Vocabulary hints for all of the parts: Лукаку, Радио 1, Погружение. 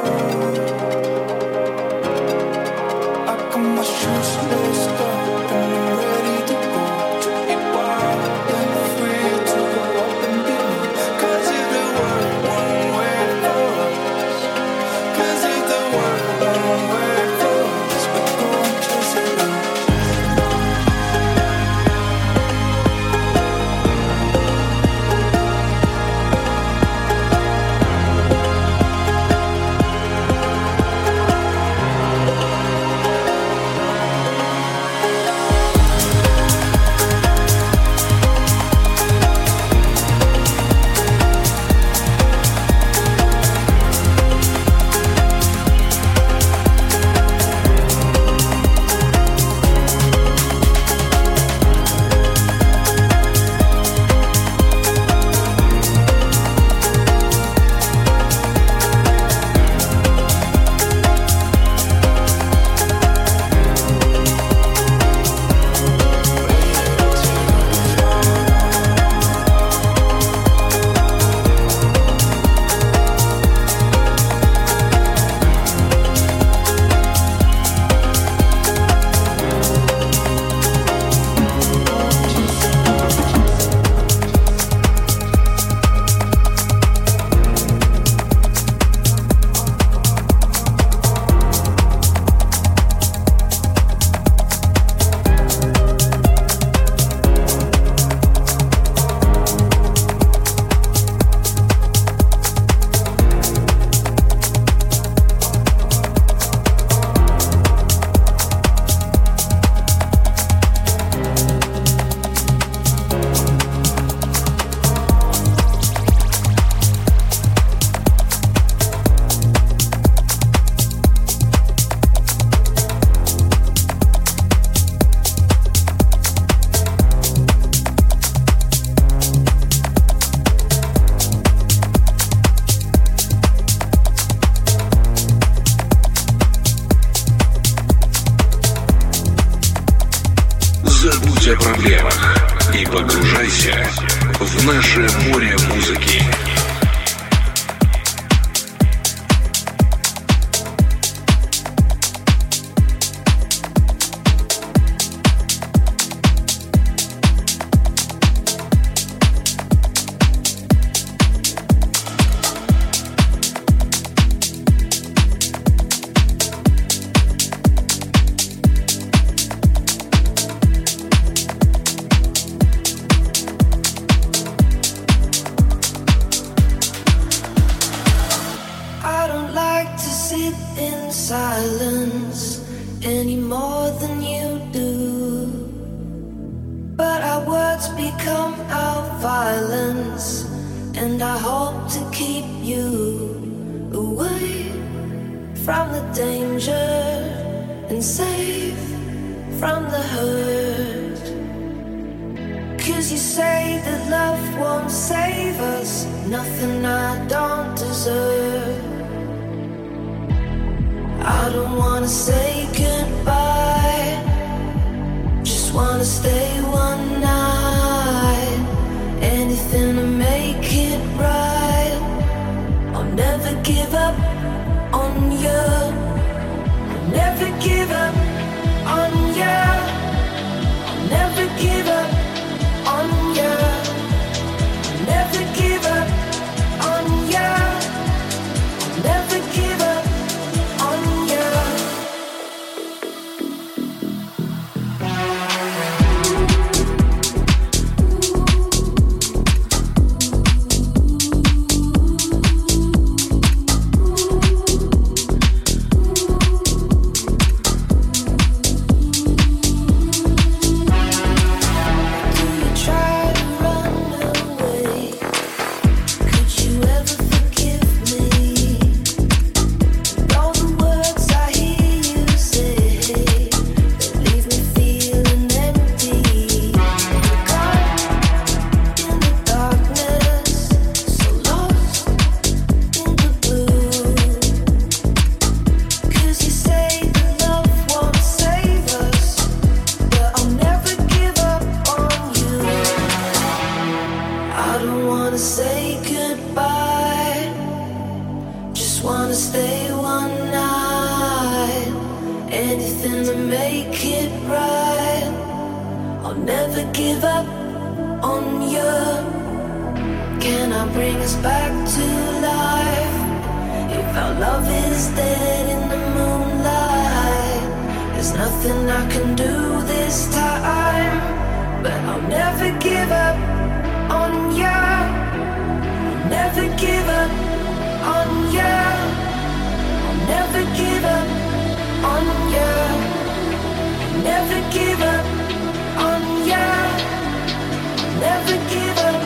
I got my shoes laced up and I'm ready to go, to be wild and free, to go up and down. 'Cause if the world one way goes, 'cause if the world one way goes, we're going to survive. Забудь о проблемах и погружайся в наше море музыки. wanna say goodbye, just wanna stay one night. Anything to make it right, I'll never give up on you. Can I bring us back to life? If our love is dead in the moonlight, there's nothing I can do this time, but I'll never give up on you. I'll never give up on you. I'll never give up on you. I'll never give up on you. I'll never give up.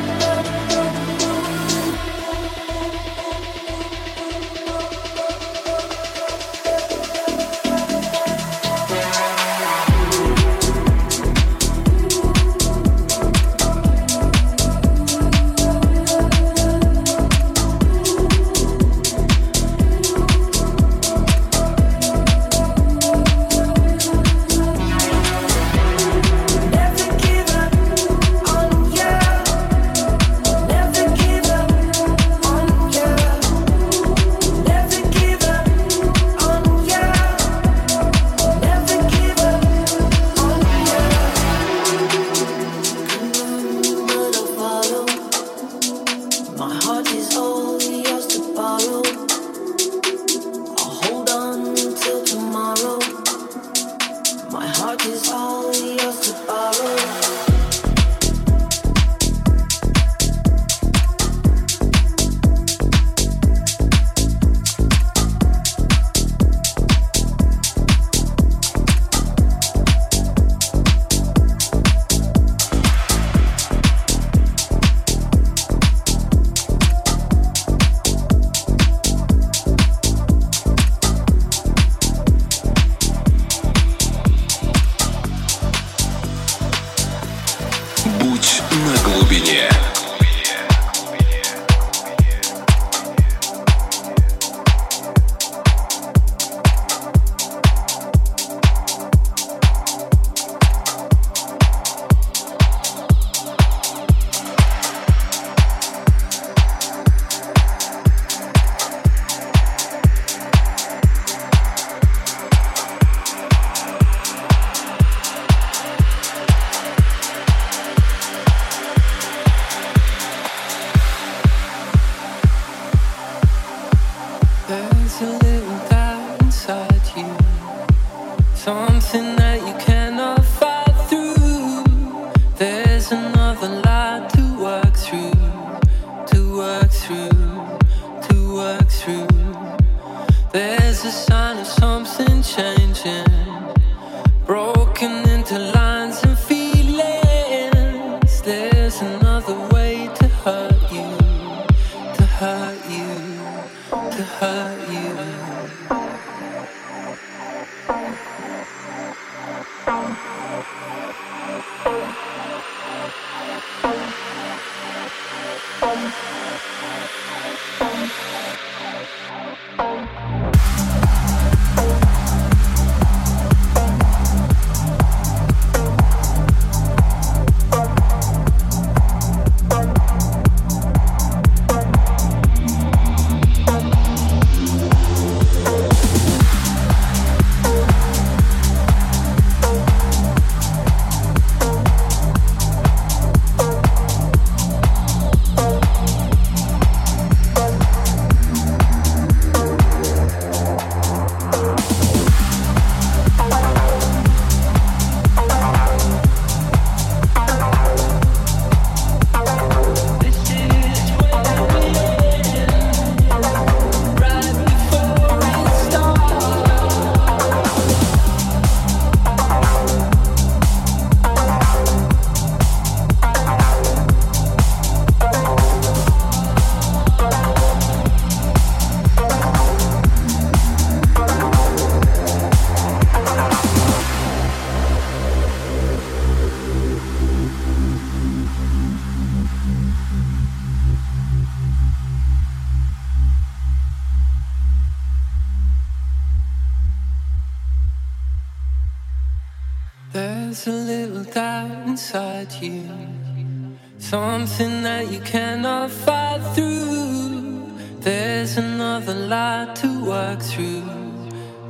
Something that you cannot fight through. There's another lie to work through,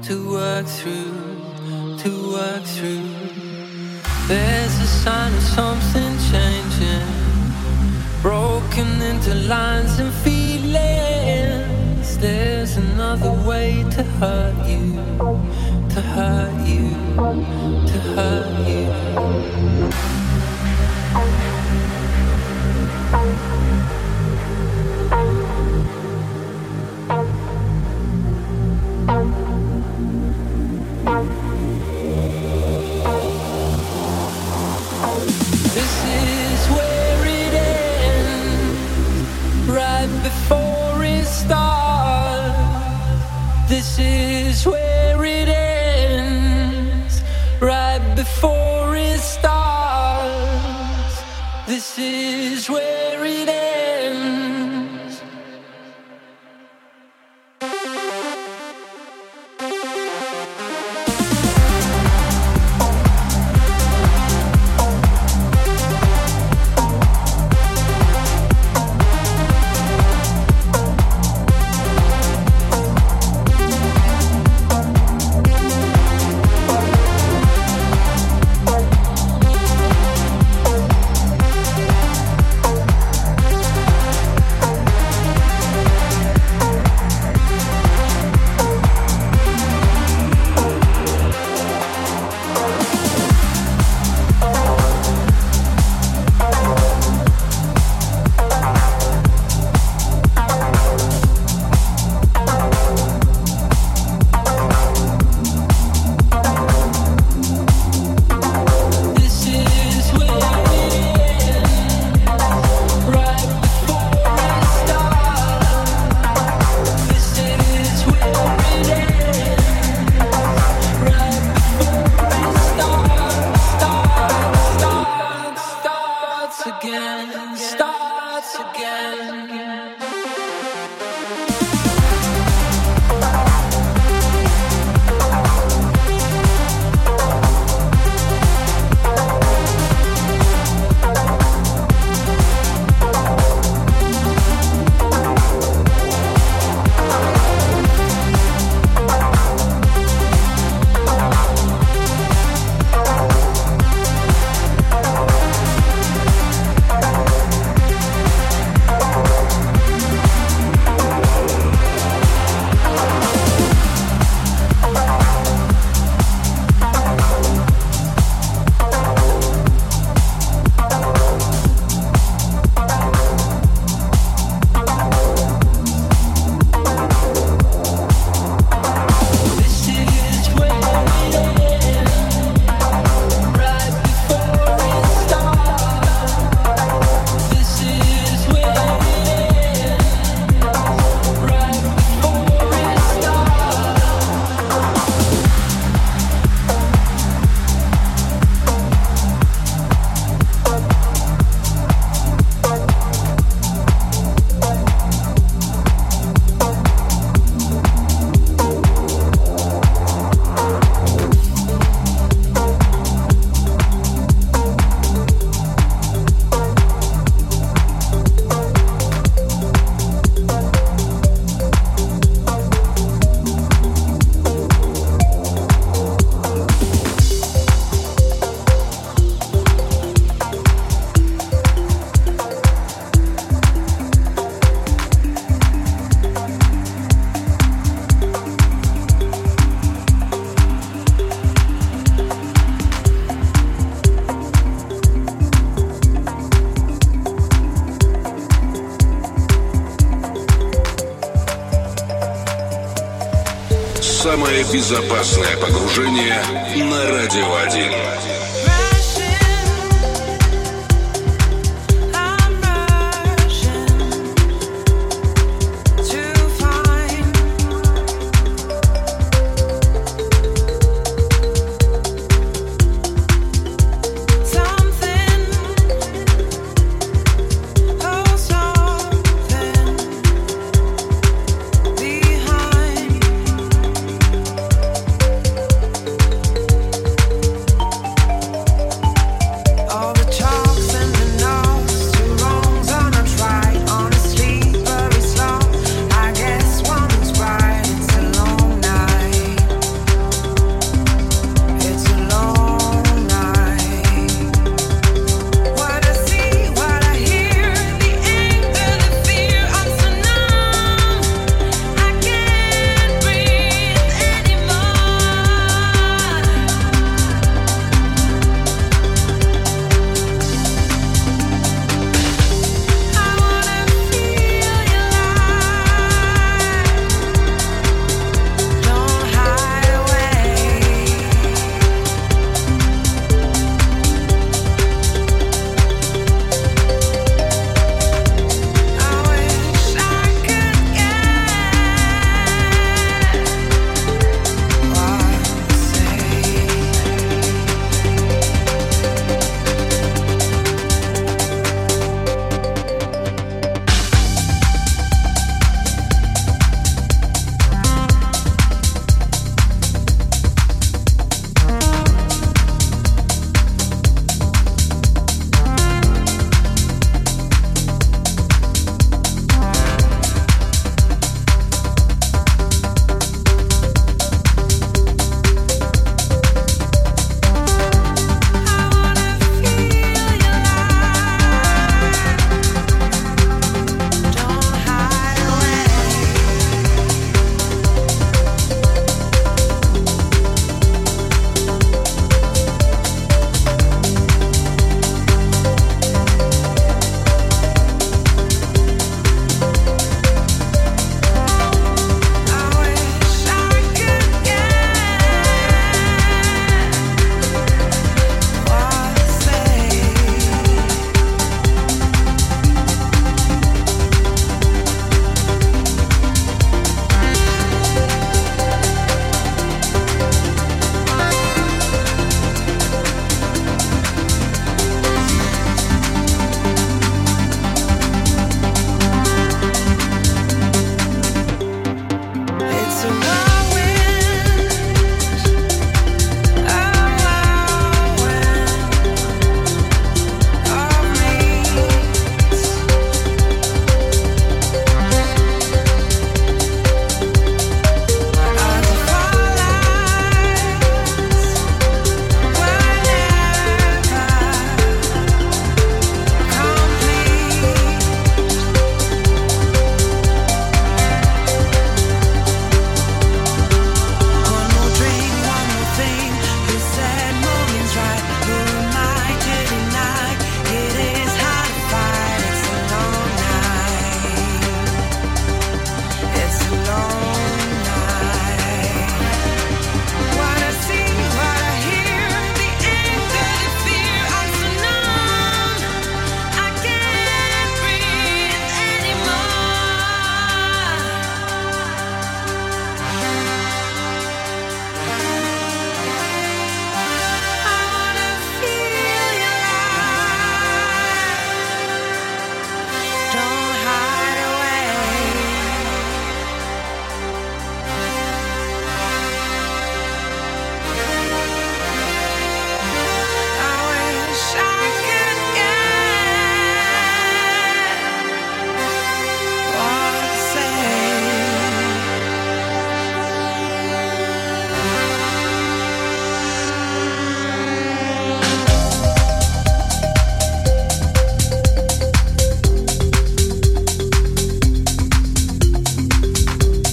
to work through, to work through. There's a sign of something changing, broken into lines and feelings. There's another way to hurt you, to hurt you, to hurt you. This is where it ends, right before it starts. This is where it ends. Безопасное погружение на Радио 1.